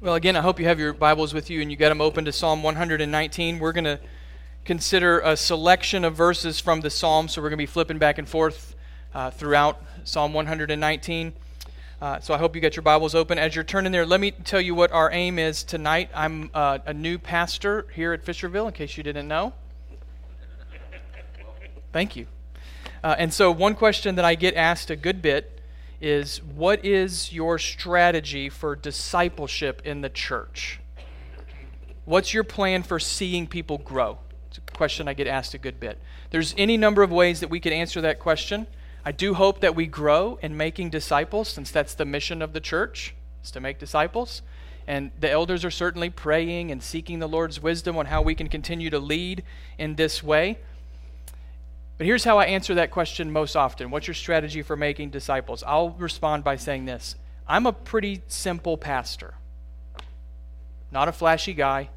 Well, again, I hope you have your Bibles with you and you got them open to Psalm 119. We're going to consider a selection of verses from the Psalm, so we're going to be flipping back and forth throughout Psalm 119. So I hope you got your Bibles open. As you're turning there, let me tell you what our aim is tonight. I'm a new pastor here at Fisherville, in case you didn't know. Thank you. And so one question that I get asked a good bit is, what is your strategy for discipleship in the church? What's your plan for seeing people grow? It's a question I get asked a good bit. There's any number of ways that we could answer that question. I do hope that we grow in making disciples, since that's the mission of the church, is to make disciples. And the elders are certainly praying and seeking the Lord's wisdom on how we can continue to lead in this way. But here's how I answer that question most often. What's your strategy for making disciples? I'll respond by saying this. I'm a pretty simple pastor. Not a flashy guy.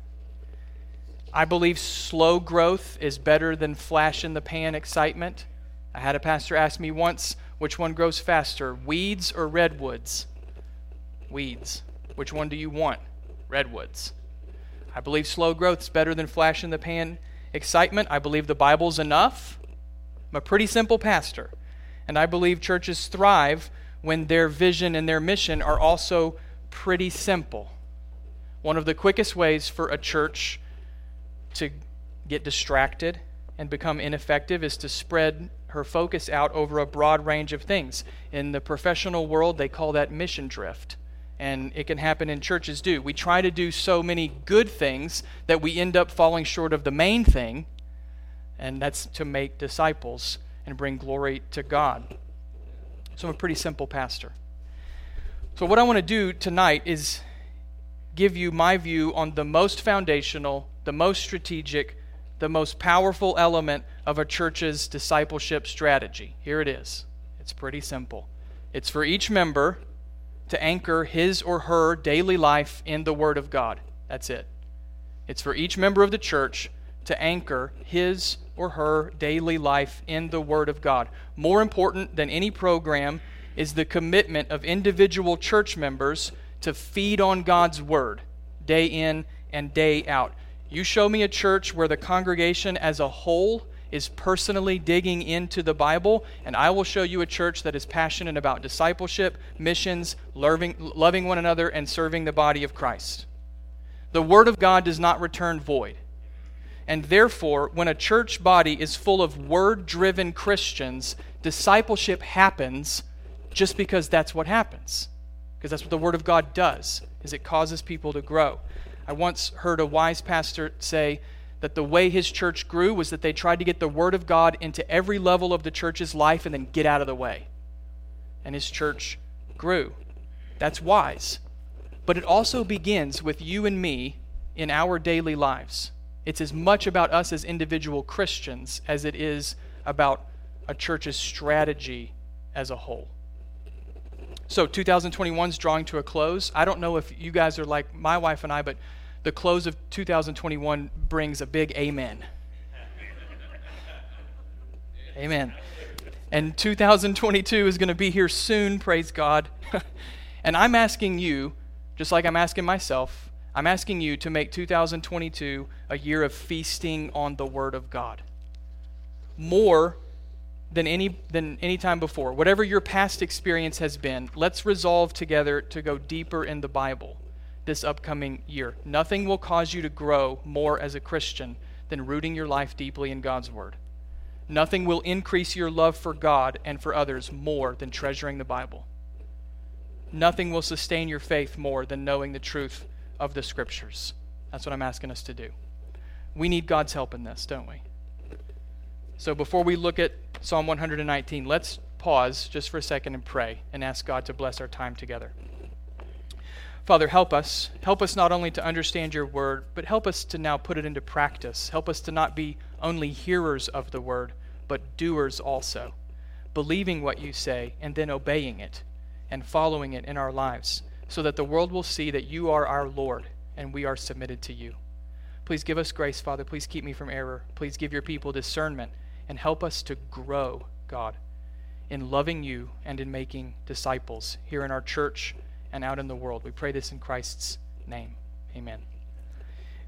I believe slow growth is better than flash in the pan excitement. I had a pastor ask me once, which one grows faster, weeds or redwoods? Weeds. Which one do you want? Redwoods. I believe slow growth is better than flash in the pan excitement. I believe the Bible's enough. I'm a pretty simple pastor, and I believe churches thrive when their vision and their mission are also pretty simple. One of the quickest ways for a church to get distracted and become ineffective is to spread her focus out over a broad range of things. In the professional world, they call that mission drift, and it can happen in churches too. We try to do so many good things that we end up falling short of the main thing, and that's to make disciples and bring glory to God. So I'm a pretty simple pastor. So what I want to do tonight is give you my view on the most foundational, the most strategic, the most powerful element of a church's discipleship strategy. Here it is. It's pretty simple. It's for each member to anchor his or her daily life in the Word of God. That's it. It's for each member of the church to anchor his or her daily life in the Word of God. More important than any program is the commitment of individual church members to feed on God's Word day in and day out. You show me a church where the congregation as a whole is personally digging into the Bible, and I will show you a church that is passionate about discipleship, missions, loving one another, and serving the body of Christ. The Word of God does not return void. And therefore, when a church body is full of word-driven Christians, discipleship happens just because that's what happens. Because that's what the Word of God does, is it causes people to grow. I once heard a wise pastor say that the way his church grew was that they tried to get the Word of God into every level of the church's life and then get out of the way. And his church grew. That's wise. But it also begins with you and me in our daily lives. It's as much about us as individual Christians as it is about a church's strategy as a whole. So 2021 is drawing to a close. I don't know if you guys are like my wife and I, but the close of 2021 brings a big amen. Amen. And 2022 is going to be here soon, praise God. And I'm asking you, just like I'm asking myself, I'm asking you to make 2022 a year of feasting on the Word of God. More than any time before. Whatever your past experience has been, let's resolve together to go deeper in the Bible this upcoming year. Nothing will cause you to grow more as a Christian than rooting your life deeply in God's Word. Nothing will increase your love for God and for others more than treasuring the Bible. Nothing will sustain your faith more than knowing the truth of the Scriptures. That's what I'm asking us to do. We need God's help in this, don't we? So before we look at Psalm 119, let's pause just for a second and pray and ask God to bless our time together. Father, help us. Help us not only to understand your word, but help us to now put it into practice. Help us to not be only hearers of the word, but doers also, believing what you say and then obeying it and following it in our lives, so that the world will see that you are our Lord and we are submitted to you. Please give us grace, Father. Please keep me from error. Please give your people discernment and help us to grow, God, in loving you and in making disciples here in our church and out in the world. We pray this in Christ's name. Amen.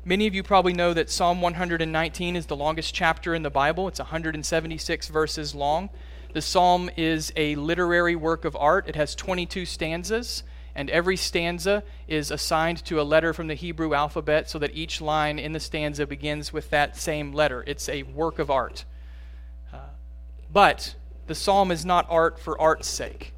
Many of you probably know that Psalm 119 is the longest chapter in the Bible. It's 176 verses long. The psalm is a literary work of art. It has 22 stanzas, and every stanza is assigned to a letter from the Hebrew alphabet so that each line in the stanza begins with that same letter. It's a work of art. But the psalm is not art for art's sake.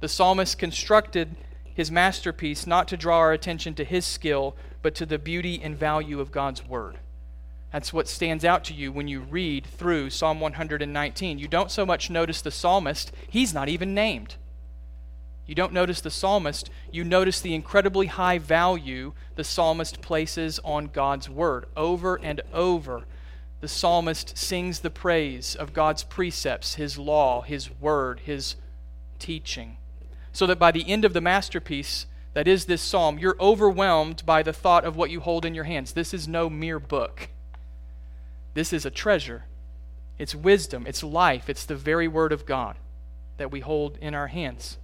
The psalmist constructed his masterpiece not to draw our attention to his skill, but to the beauty and value of God's Word. That's what stands out to you when you read through Psalm 119. You don't so much notice the psalmist, he's not even named. You don't notice the psalmist, you notice the incredibly high value the psalmist places on God's Word. Over and over, the psalmist sings the praise of God's precepts, His law, His Word, His teaching. So that by the end of the masterpiece, that is this psalm, you're overwhelmed by the thought of what you hold in your hands. This is no mere book. This is a treasure. It's wisdom. It's life. It's the very Word of God that we hold in our hands.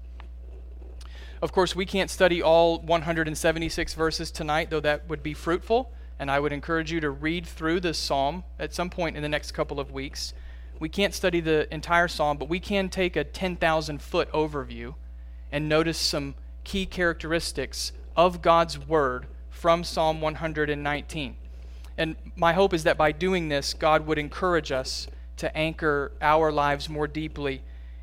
Of course, we can't study all 176 verses tonight, though that would be fruitful, and I would encourage you to read through this psalm at some point in the next couple of weeks. We can't study the entire psalm, but we can take a 10,000-foot overview and notice some key characteristics of God's Word from Psalm 119. And my hope is that by doing this, God would encourage us to anchor our lives more deeply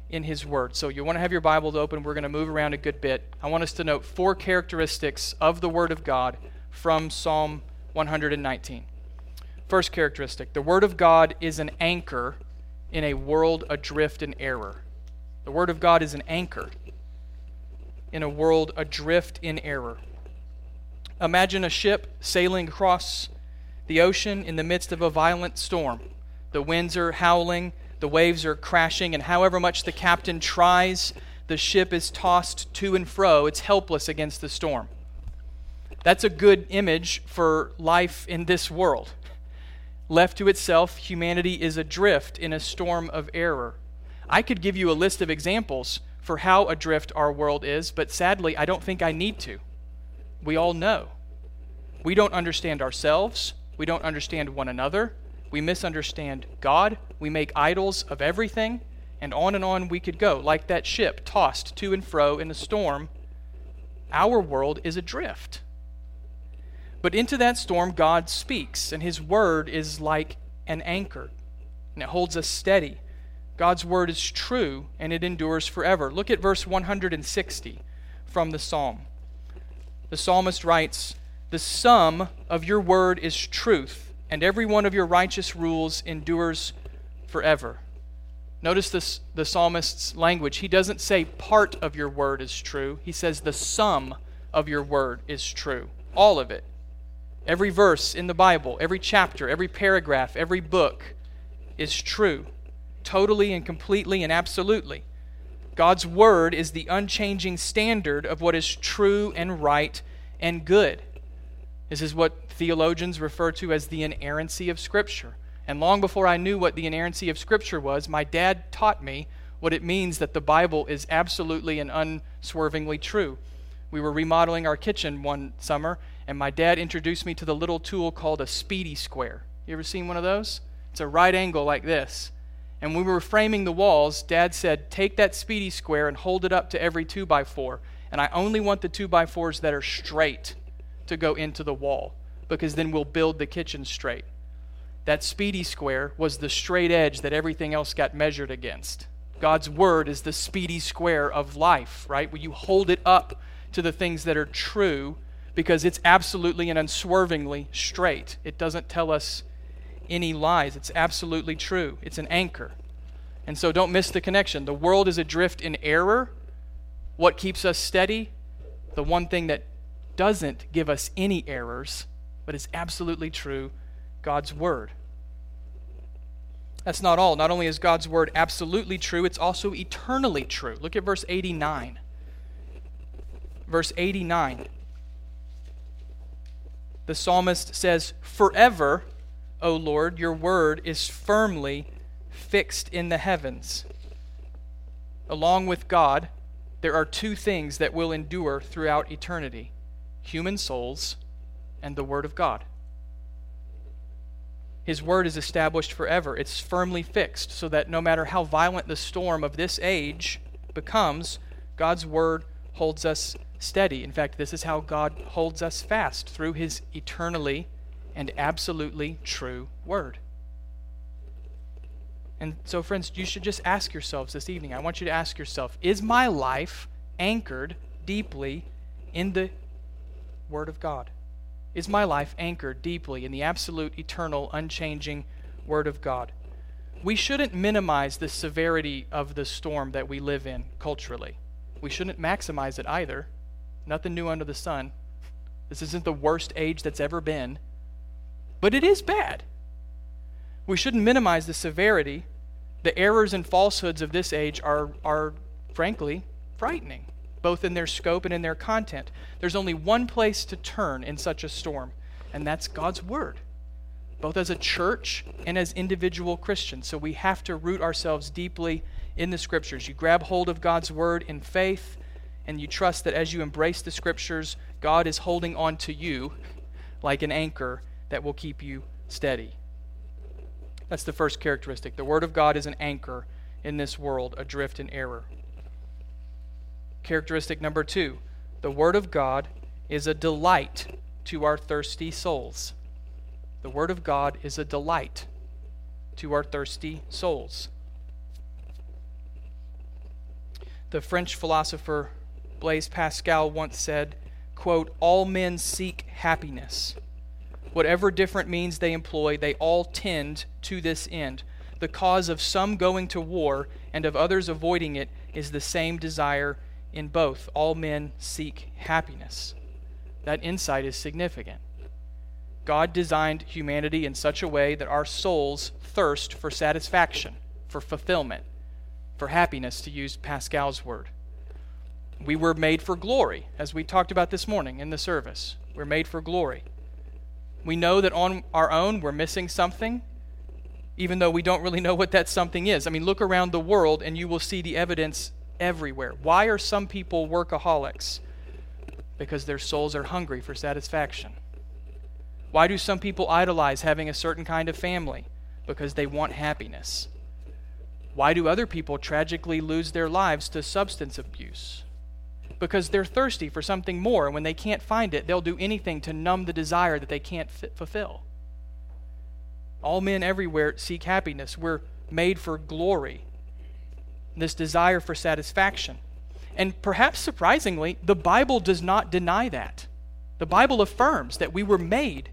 in His Word. So you want to have your Bibles open. We're going to move around a good bit. I want us to note four characteristics of the Word of God from Psalm 119. First characteristic, the Word of God is an anchor in a world adrift in error. The Word of God is an anchor in a world adrift in error. Imagine a ship sailing across the ocean in the midst of a violent storm. The winds are howling, the waves are crashing, and however much the captain tries, the ship is tossed to and fro. It's helpless against the storm. That's a good image for life in this world. Left to itself, humanity is adrift in a storm of error. I could give you a list of examples for how adrift our world is, but sadly, I don't think I need to. We all know. We don't understand ourselves. We don't understand one another. We misunderstand God. We make idols of everything. And on we could go. Like that ship tossed to and fro in a storm, our world is adrift. But into that storm, God speaks, and His Word is like an anchor, and it holds us steady. God's Word is true, and it endures forever. Look at verse 160 from the psalm. The psalmist writes, "The sum of your word is truth, and every one of your righteous rules endures forever." Notice this, the psalmist's language. He doesn't say part of your word is true. He says the sum of your word is true. All of it. Every verse in the Bible, every chapter, every paragraph, every book is true. Totally and completely and absolutely. God's word is the unchanging standard of what is true and right and good. This is what theologians refer to as the inerrancy of Scripture. And long before I knew what the inerrancy of Scripture was, my dad taught me what it means that the Bible is absolutely and unswervingly true. We were remodeling our kitchen one summer, and my dad introduced me to the little tool called a speedy square. You ever seen one of those? It's a right angle like this. And when we were framing the walls, Dad said, "Take that speedy square and hold it up to every 2x4. And I only want the 2x4s that are straight to go into the wall, because then we'll build the kitchen straight." That speedy square was the straight edge that everything else got measured against. God's Word is the speedy square of life, right? Where you hold it up to the things that are true because it's absolutely and unswervingly straight. It doesn't tell us any lies. It's absolutely true. It's an anchor. And so don't miss the connection. The world is adrift in error. What keeps us steady? The one thing that doesn't give us any errors, but is absolutely true, God's Word. That's not all. Not only is God's Word absolutely true, it's also eternally true. Look at verse 89. Verse 89. The psalmist says, "Forever, O Lord, your word is firmly fixed in the heavens." Along with God, there are two things that will endure throughout eternity. human souls, and the Word of God. His Word is established forever. It's firmly fixed so that no matter how violent the storm of this age becomes, God's Word holds us steady. In fact, this is how God holds us fast, through His eternally and absolutely true Word. And so, friends, you should just ask yourselves this evening. I want you to ask yourself, is my life anchored deeply in the Word of God? Is my life anchored deeply in the absolute, eternal, unchanging Word of God? We shouldn't minimize the severity of the storm that we live in culturally. We shouldn't maximize it either. Nothing new under the sun. This isn't the worst age that's ever been, but it is bad. We shouldn't minimize the severity. The errors and falsehoods of this age are frankly frightening, both in their scope and in their content. There's only one place to turn in such a storm, and that's God's Word, both as a church and as individual Christians. So we have to root ourselves deeply in the Scriptures. You grab hold of God's Word in faith, and you trust that as you embrace the Scriptures, God is holding on to you like an anchor that will keep you steady. That's the first characteristic. The Word of God is an anchor in this world adrift in error. Characteristic number 2, the Word of God is a delight to our thirsty souls. The Word of God is a delight to our thirsty souls. The French philosopher Blaise Pascal once said, quote, "All men seek happiness. Whatever different means they employ, they all tend to this end. The cause of some going to war and of others avoiding it is the same desire in both. All men seek happiness." That insight is significant. God designed humanity in such a way that our souls thirst for satisfaction, for fulfillment, for happiness, to use Pascal's word. We were made for glory, as we talked about this morning in the service. We're made for glory. We know that on our own we're missing something, even though we don't really know what that something is. I mean, look around the world and you will see the evidence everywhere. Why are some people workaholics? Because their souls are hungry for satisfaction. Why do some people idolize having a certain kind of family? Because they want happiness. Why do other people tragically lose their lives to substance abuse? Because they're thirsty for something more, and when they can't find it, they'll do anything to numb the desire that they can't fulfill. All men everywhere seek happiness. We're made for glory, this desire for satisfaction. And perhaps surprisingly, the Bible does not deny that. The Bible affirms that we were made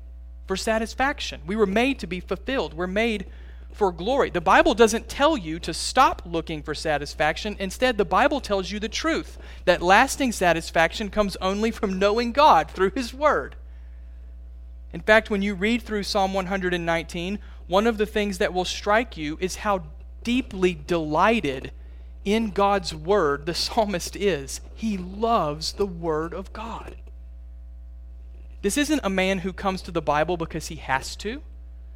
for satisfaction. We were made to be fulfilled. We're made for glory. The Bible doesn't tell you to stop looking for satisfaction. Instead, the Bible tells you the truth, that lasting satisfaction comes only from knowing God through His Word. In fact, when you read through Psalm 119, one of the things that will strike you is how deeply delighted in God's Word the psalmist is. He loves the Word of God. This isn't a man who comes to the Bible because he has to.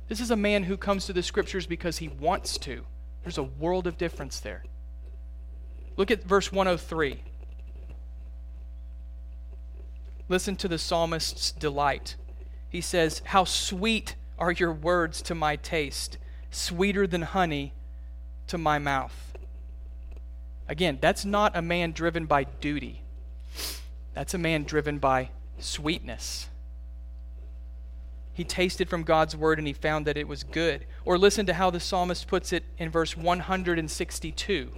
This is a man who comes to the Scriptures because he wants to. There's a world of difference there. Look at verse 103. Listen to the psalmist's delight. He says, "How sweet are your words to my taste, sweeter than honey to my mouth." Again, that's not a man driven by duty. That's a man driven by sweetness. He tasted from God's word and he found that it was good. Or listen to how the psalmist puts it in verse 162.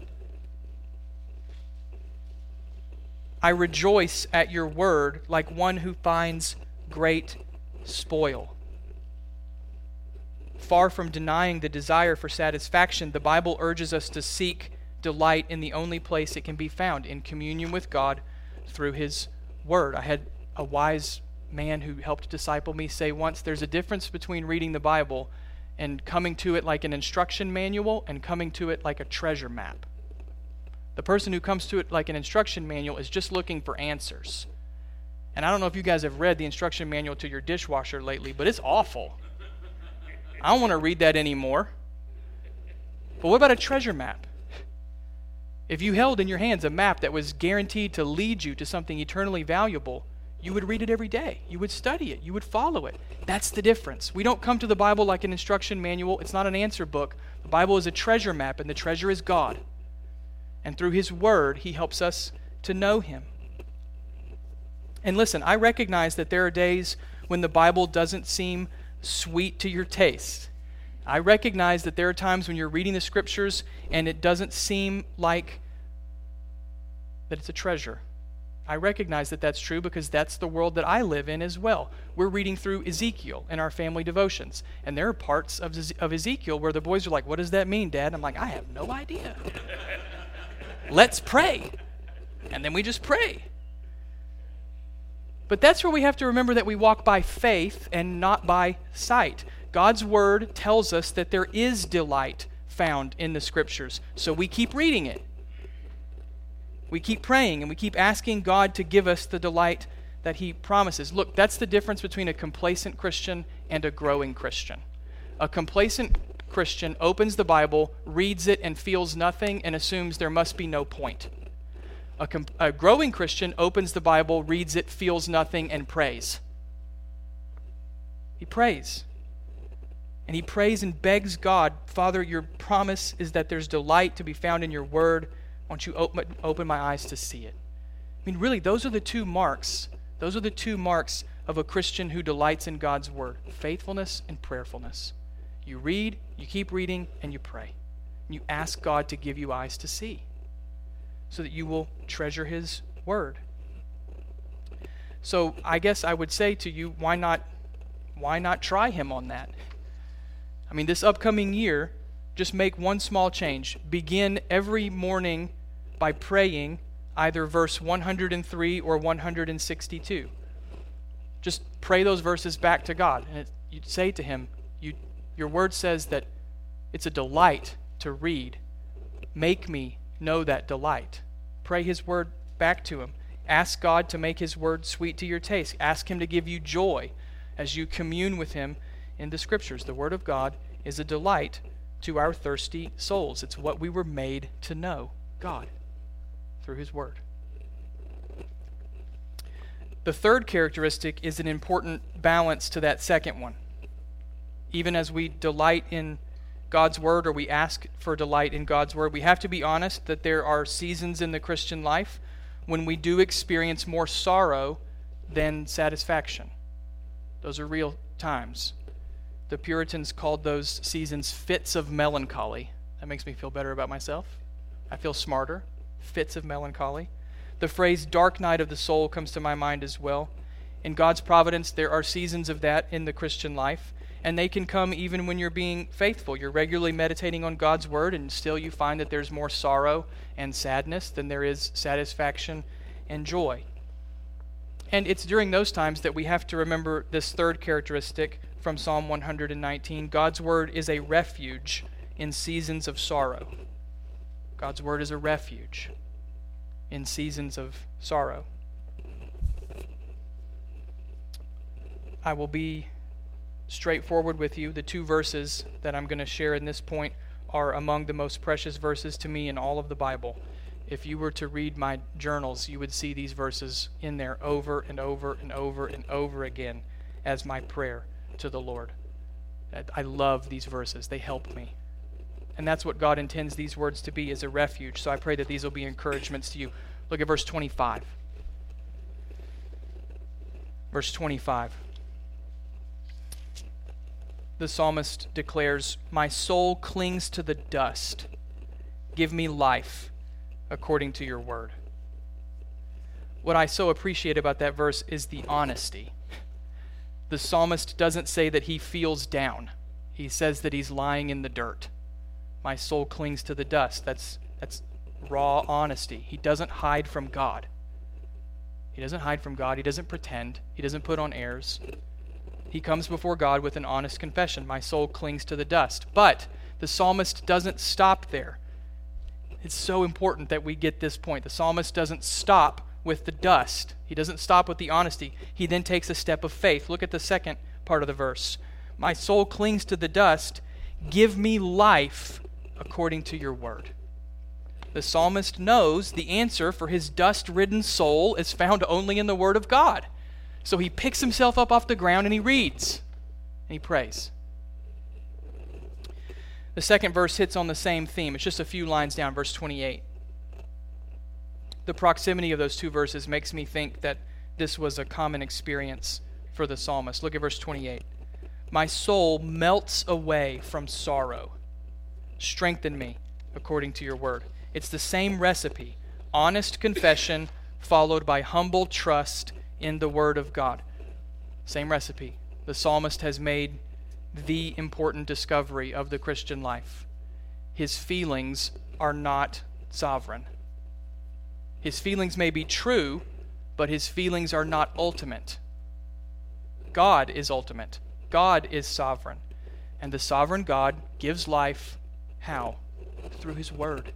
"I rejoice at your word like one who finds great spoil." Far from denying the desire for satisfaction, the Bible urges us to seek delight in the only place it can be found, in communion with God through His Word. I had a wise man who helped disciple me say once, there's a difference between reading the Bible and coming to it like an instruction manual and coming to it like a treasure map. The person who comes to it like an instruction manual is just looking for answers. And I don't know if you guys have read the instruction manual to your dishwasher lately, but it's awful. I don't want to read that anymore. But what about a treasure map? If you held in your hands a map that was guaranteed to lead you to something eternally valuable, You would read it every day. You would study it. You would follow it. That's the difference. We don't come to the Bible like an instruction manual. It's not an answer book. The Bible is a treasure map, and the treasure is God. And through His Word, He helps us to know Him. And listen, I recognize that there are days when the Bible doesn't seem sweet to your taste. I recognize that there are times when you're reading the Scriptures and it doesn't seem like that it's a treasure. I recognize that that's true because that's the world that I live in as well. We're reading through Ezekiel in our family devotions, and there are parts of Ezekiel where the boys are like, "What does that mean, Dad?" I'm like, "I have no idea." Let's pray. And then we just pray. But that's where we have to remember that we walk by faith and not by sight. God's Word tells us that there is delight found in the Scriptures, so we keep reading it. We keep praying, and we keep asking God to give us the delight that He promises. Look, that's the difference between a complacent Christian and a growing Christian. A complacent Christian opens the Bible, reads it, and feels nothing, and assumes there must be no point. A growing Christian opens the Bible, reads it, feels nothing, and prays. He prays. And he prays and begs God, "Father, your promise is that there's delight to be found in your word. Won't you open my eyes to see it?" I mean, really, those are the two marks. Those are the two marks of a Christian who delights in God's word: faithfulness and prayerfulness. You read, you keep reading, and you pray. And you ask God to give you eyes to see, so that you will treasure His Word. So I guess I would say to you, why not try Him on that? I mean, this upcoming year, just make one small change. Begin every morning by praying either verse 103 or 162. Just pray those verses back to God, and you say to Him, your Word says that it's a delight to read. Make me know that delight. Pray His Word back to Him. Ask God to make His Word sweet to your taste. Ask Him to give you joy as you commune with Him in the Scriptures. The Word of God is a delight to our thirsty souls. It's what we were made to know, God, through His Word. The third characteristic is an important balance to that second one. Even as we delight in God's Word, or we ask for delight in God's Word, we have to be honest that there are seasons in the Christian life when we do experience more sorrow than satisfaction. Those are real times. The Puritans called those seasons fits of melancholy. That makes me feel better about myself. I feel smarter. Fits of melancholy. The phrase dark night of the soul comes to my mind as well. In God's providence, there are seasons of that in the Christian life. And they can come even when you're being faithful. You're regularly meditating on God's Word, and still you find that there's more sorrow and sadness than there is satisfaction and joy. And it's during those times that we have to remember this third characteristic from Psalm 119. God's Word is a refuge in seasons of sorrow. God's Word is a refuge in seasons of sorrow. I will be straightforward with you. The two verses that I'm going to share in this point are among the most precious verses to me in all of the Bible. If you were to read my journals, you would see these verses in there over and over and over and over again as my prayer to the Lord. I love these verses. They help me. And that's what God intends these words to be, is a refuge. So I pray that these will be encouragements to you. Look at verse 25. Verse 25. The psalmist declares, "My soul clings to the dust. Give me life according to your word." What I so appreciate about that verse is the honesty. The psalmist doesn't say that he feels down. He says that he's lying in the dirt. My soul clings to the dust. That's raw honesty. He doesn't hide from God. He doesn't hide from God. He doesn't pretend. He doesn't put on airs. He comes before God with an honest confession. My soul clings to the dust. But the psalmist doesn't stop there. It's so important that we get this point. The psalmist doesn't stop with the dust. He doesn't stop with the honesty. He then takes a step of faith. Look at the second part of the verse. My soul clings to the dust. Give me life according to your word. The psalmist knows the answer for his dust-ridden soul is found only in the word of God. So he picks himself up off the ground and he reads and he prays. The second verse hits on the same theme. It's just a few lines down, verse 28. The proximity of those two verses makes me think that this was a common experience for the psalmist. Look at verse 28. My soul melts away from sorrow. Strengthen me according to your word. It's the same recipe. Honest confession followed by humble trust in the word of God. Same recipe. The psalmist has made the important discovery of the Christian life. His feelings are not sovereign. His feelings may be true, but his feelings are not ultimate. God is ultimate. God is sovereign. And the sovereign God gives life, how? Through his word,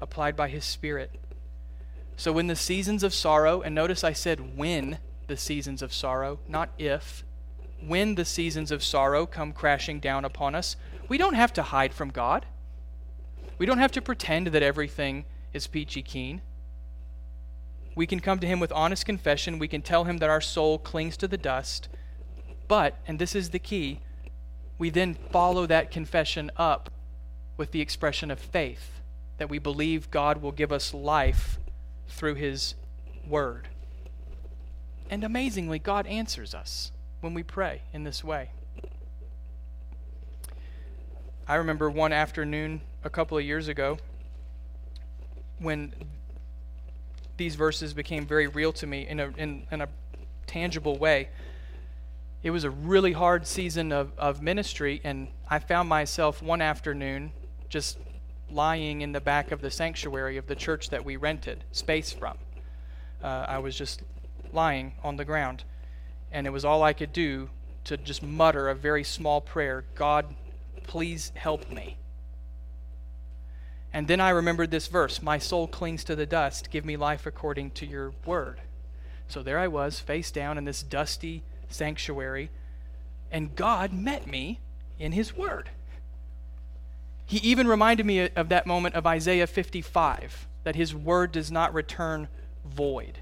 applied by his spirit. So in the seasons of sorrow, and notice I said when the seasons of sorrow, not if, when the seasons of sorrow come crashing down upon us, we don't have to hide from God. We don't have to pretend that everything is peachy keen. We can come to him with honest confession. We can tell him that our soul clings to the dust. But, and this is the key, we then follow that confession up with the expression of faith, that we believe God will give us life through his word. And amazingly, God answers us when we pray in this way. I remember one afternoon a couple of years ago when these verses became very real to me in a tangible way. It was a really hard season of ministry, and I found myself one afternoon just lying in the back of the sanctuary of the church that we rented space from. I was just lying on the ground, and it was all I could do to just mutter a very small prayer, God, please help me. And then I remembered this verse, my soul clings to the dust, give me life according to your word. So there I was, face down in this dusty sanctuary, and God met me in his word. He even reminded me of that moment of Isaiah 55, that his word does not return void.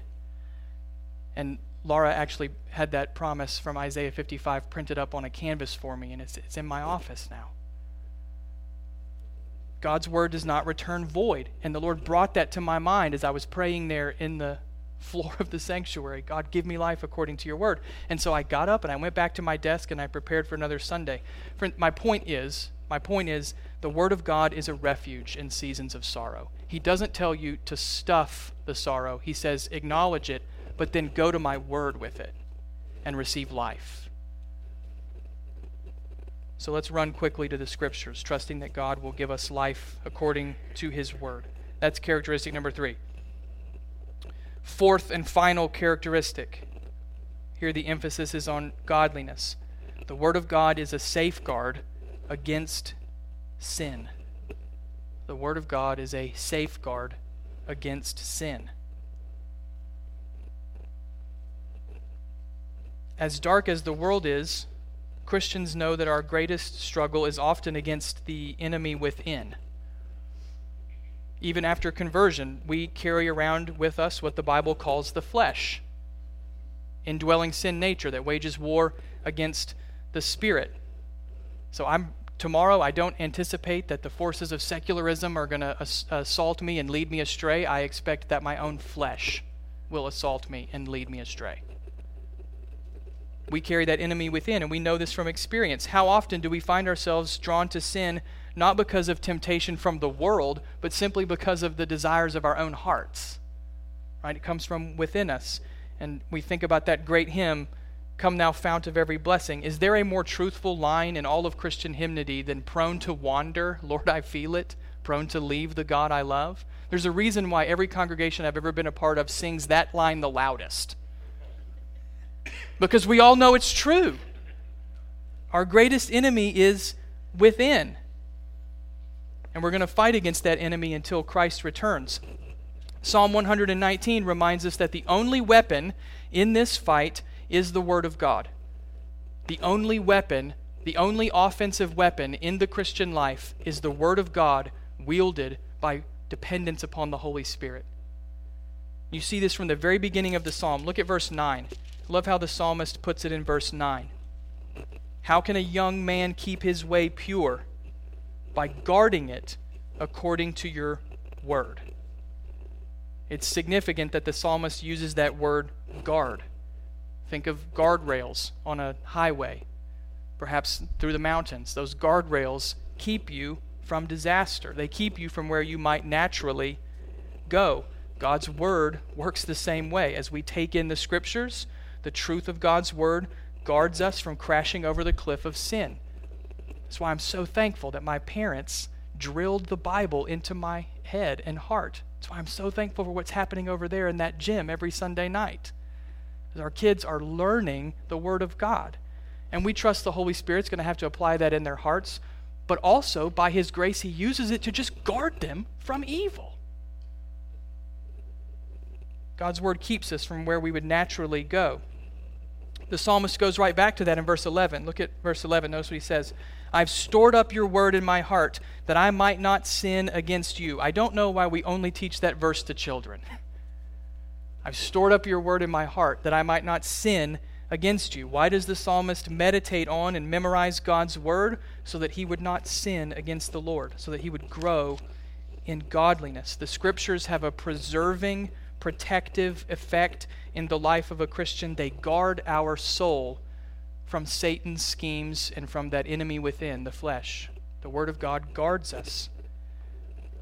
And Laura actually had that promise from Isaiah 55 printed up on a canvas for me, and it's in my office now. God's word does not return void. And the Lord brought that to my mind as I was praying there in the floor of the sanctuary. God, give me life according to your word. And so I got up and I went back to my desk and I prepared for another Sunday. My point is, the word of God is a refuge in seasons of sorrow. He doesn't tell you to stuff the sorrow. He says, acknowledge it, but then go to my word with it and receive life. So let's run quickly to the scriptures, trusting that God will give us life according to his word. That's characteristic number 3. Fourth and final characteristic. Here the emphasis is on godliness. The word of God is a safeguard against sin. The word of God is a safeguard against sin. As dark as the world is, Christians know that our greatest struggle is often against the enemy within. Even after conversion, we carry around with us what the Bible calls the flesh, indwelling sin nature that wages war against the spirit. So tomorrow I don't anticipate that the forces of secularism are going to assault me and lead me astray. I expect that my own flesh will assault me and lead me astray. We carry that enemy within, and we know this from experience. How often do we find ourselves drawn to sin, not because of temptation from the world, but simply because of the desires of our own hearts? Right? It comes from within us. And we think about that great hymn, Come Thou Fount of Every Blessing. Is there a more truthful line in all of Christian hymnody than prone to wander, Lord, I feel it, prone to leave the God I love? There's a reason why every congregation I've ever been a part of sings that line the loudest. Because we all know it's true. Our greatest enemy is within. And we're going to fight against that enemy until Christ returns. Psalm 119 reminds us that the only weapon in this fight is the Word of God. The only weapon, the only offensive weapon in the Christian life is the Word of God wielded by dependence upon the Holy Spirit. You see this from the very beginning of the Psalm. Look at verse 9. Love how the psalmist puts it in verse 9. How can a young man keep his way pure? By guarding it according to your word. It's significant that the psalmist uses that word guard. Think of guardrails on a highway, perhaps through the mountains. Those guardrails keep you from disaster. They keep you from where you might naturally go. God's word works the same way. As we take in the scriptures, the truth of God's word guards us from crashing over the cliff of sin. That's why I'm so thankful that my parents drilled the Bible into my head and heart. That's why I'm so thankful for what's happening over there in that gym every Sunday night. Our kids are learning the Word of God. And we trust the Holy Spirit's going to have to apply that in their hearts, but also by His grace, He uses it to just guard them from evil. God's Word keeps us from where we would naturally go. The psalmist goes right back to that in verse 11. Look at verse 11. Notice what he says. I've stored up your word in my heart that I might not sin against you. I don't know why we only teach that verse to children. I've stored up your word in my heart that I might not sin against you. Why does the psalmist meditate on and memorize God's word? So that he would not sin against the Lord, so that he would grow in godliness. The scriptures have a preserving, protective effect in the life of a Christian. They guard our soul from Satan's schemes and from that enemy within, the flesh. The Word of God guards us.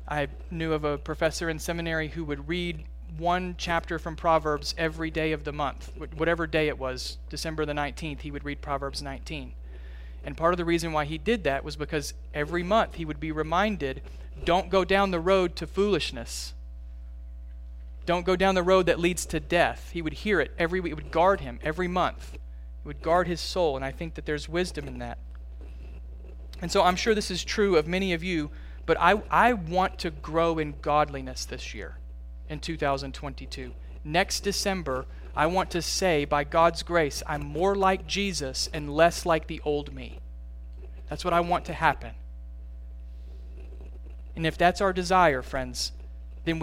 I knew of a professor in seminary who would read one chapter from Proverbs every day of the month. Whatever day it was, December the 19th, he would read Proverbs 19. And part of the reason why he did that was because every month he would be reminded, don't go down the road to foolishness. Don't go down the road that leads to death. He would hear it every week. It would guard him every month. It would guard his soul, and I think that there's wisdom in that. And so I'm sure this is true of many of you, but I want to grow in godliness this year, in 2022. Next December, I want to say, by God's grace, I'm more like Jesus and less like the old me. That's what I want to happen. And if that's our desire, friends, then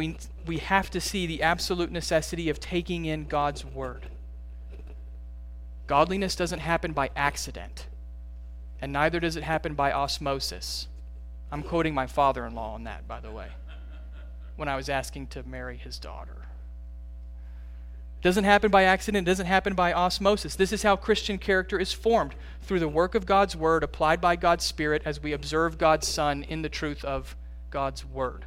we have to see the absolute necessity of taking in God's word. Godliness doesn't happen by accident, and neither does it happen by osmosis. I'm quoting my father-in-law on that, by the way, when I was asking to marry his daughter. It doesn't happen by accident. It doesn't happen by osmosis. This is how Christian character is formed, through the work of God's word applied by God's Spirit as we observe God's Son in the truth of God's word.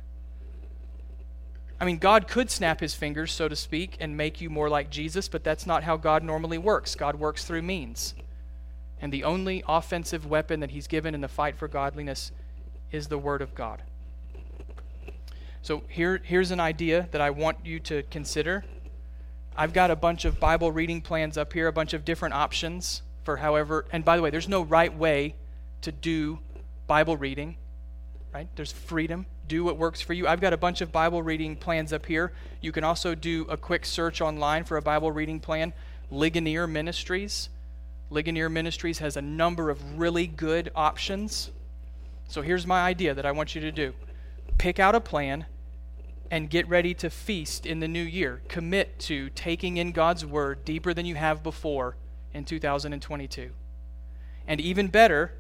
I mean, God could snap his fingers, so to speak, and make you more like Jesus, but that's not how God normally works. God works through means. And the only offensive weapon that he's given in the fight for godliness is the Word of God. So here's an idea that I want you to consider. I've got a bunch of Bible reading plans up here, a bunch of different options for however. And by the way, there's no right way to do Bible reading, right? There's freedom. Do what works for you. I've got a bunch of Bible reading plans up here. You can also do a quick search online for a Bible reading plan. Ligonier Ministries. Ligonier Ministries has a number of really good options. So here's my idea that I want you to do. Pick out a plan and get ready to feast in the new year. Commit to taking in God's Word deeper than you have before in 2022. And even better,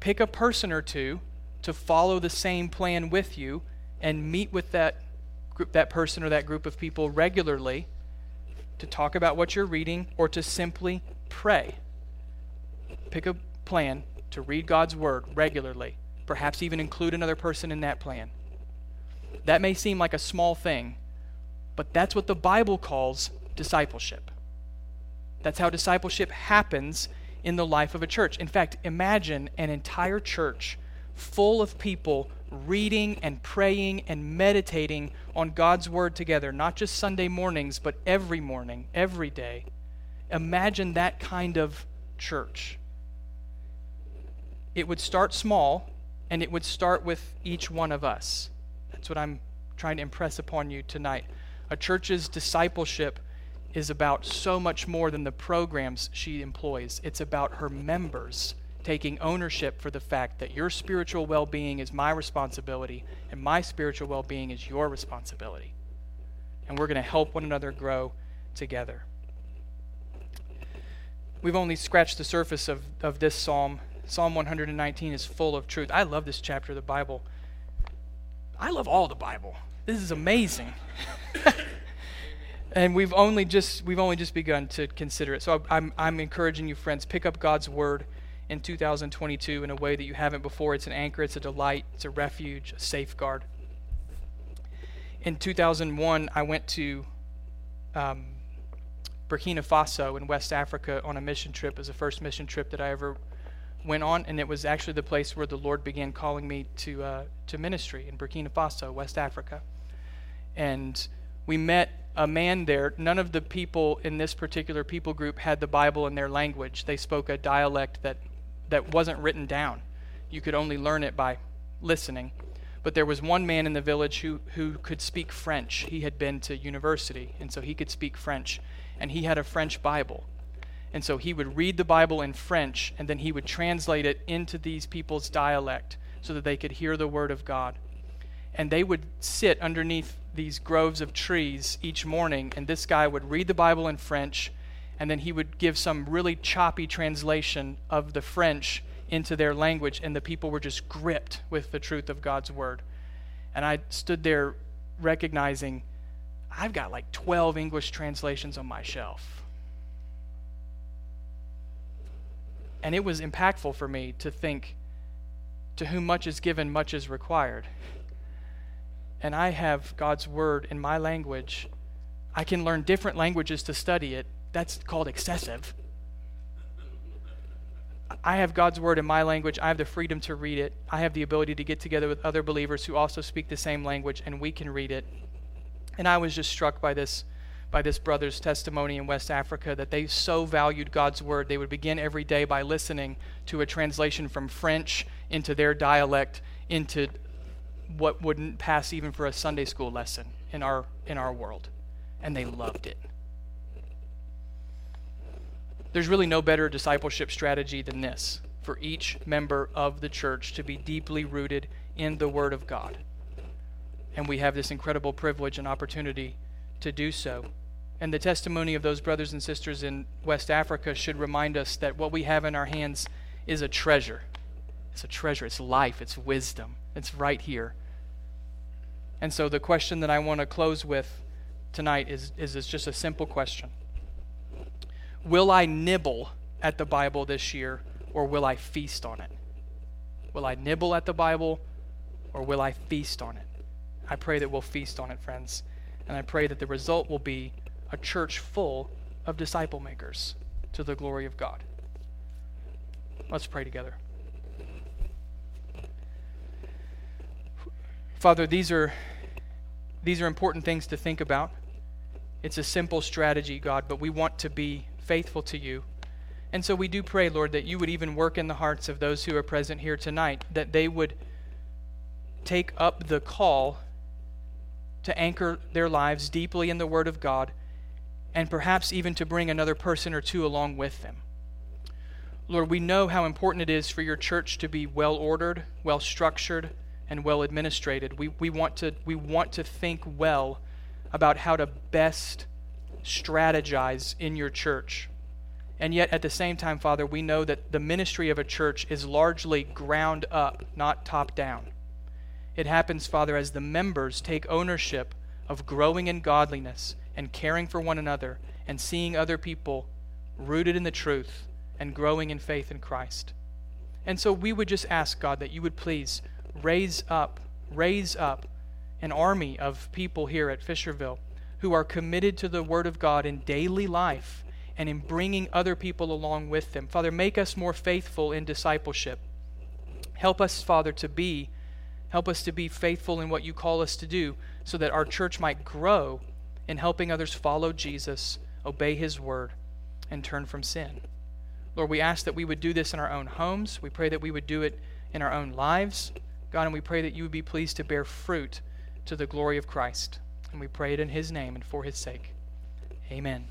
pick a person or two to follow the same plan with you and meet with that person or that group of people regularly to talk about what you're reading or to simply pray. Pick a plan to read God's Word regularly. Perhaps even include another person in that plan. That may seem like a small thing, but that's what the Bible calls discipleship. That's how discipleship happens in the life of a church. In fact, imagine an entire church full of people reading and praying and meditating on God's Word together, not just Sunday mornings, but every morning, every day. Imagine that kind of church. It would start small, and it would start with each one of us. That's what I'm trying to impress upon you tonight. A church's discipleship is about so much more than the programs she employs. It's about her members taking ownership for the fact that your spiritual well-being is my responsibility and my spiritual well-being is your responsibility. And we're going to help one another grow together. We've only scratched the surface of this psalm. Psalm 119 is full of truth. I love this chapter of the Bible. I love all the Bible. This is amazing. And we've only just begun to consider it. So I'm encouraging you, friends, pick up God's Word in 2022 in a way that you haven't before. It's an anchor, it's a delight, it's a refuge, a safeguard. In 2001, I went to Burkina Faso in West Africa on a mission trip. It was the first mission trip that I ever went on, and it was actually the place where the Lord began calling me to ministry in Burkina Faso, West Africa. And we met a man there. None of the people in this particular people group had the Bible in their language. They spoke a dialect that wasn't written down. You could only learn it by listening. But there was one man in the village who could speak French. He had been to university, and so he could speak French. And he had a French Bible. And so he would read the Bible in French, and then he would translate it into these people's dialect so that they could hear the Word of God. And they would sit underneath these groves of trees each morning, and this guy would read the Bible in French, and then he would give some really choppy translation of the French into their language, and the people were just gripped with the truth of God's Word. And I stood there recognizing, I've got like 12 English translations on my shelf. And it was impactful for me to think, to whom much is given, much is required. And I have God's Word in my language. I can learn different languages to study it. That's called excessive. I have God's Word in my language. I have the freedom to read it. I have the ability to get together with other believers who also speak the same language, and we can read it. And I was just struck by this brother's testimony in West Africa, that they so valued God's Word. They would begin every day by listening to a translation from French into their dialect, into what wouldn't pass even for a Sunday school lesson in our world. And they loved it. There's really no better discipleship strategy than this, for each member of the church to be deeply rooted in the Word of God. And we have this incredible privilege and opportunity to do so. And the testimony of those brothers and sisters in West Africa should remind us that what we have in our hands is a treasure. It's a treasure. It's life. It's wisdom. It's right here. And so the question that I want to close with tonight is just a simple question. Will I nibble at the Bible this year, or will I feast on it? Will I nibble at the Bible, or will I feast on it? I pray that we'll feast on it, friends. And I pray that the result will be a church full of disciple makers to the glory of God. Let's pray together. Father, these are important things to think about. It's a simple strategy, God, but we want to be faithful to you. And so we do pray, Lord, that you would even work in the hearts of those who are present here tonight, that they would take up the call to anchor their lives deeply in the Word of God, and perhaps even to bring another person or two along with them. Lord, we know how important it is for your church to be well-ordered, well-structured, and well-administrated. We want to think well about how to best strategize in your church. And yet, at the same time, Father, we know that the ministry of a church is largely ground up, not top down. It happens, Father, as the members take ownership of growing in godliness and caring for one another and seeing other people rooted in the truth and growing in faith in Christ. And so we would just ask, God, that you would please raise up an army of people here at Fisherville who are committed to the Word of God in daily life and in bringing other people along with them. Father, make us more faithful in discipleship. Help us, Father, Help us to be faithful in what you call us to do, so that our church might grow in helping others follow Jesus, obey his word, and turn from sin. Lord, we ask that we would do this in our own homes. We pray that we would do it in our own lives, God, and we pray that you would be pleased to bear fruit to the glory of Christ. And we pray it in his name and for his sake. Amen.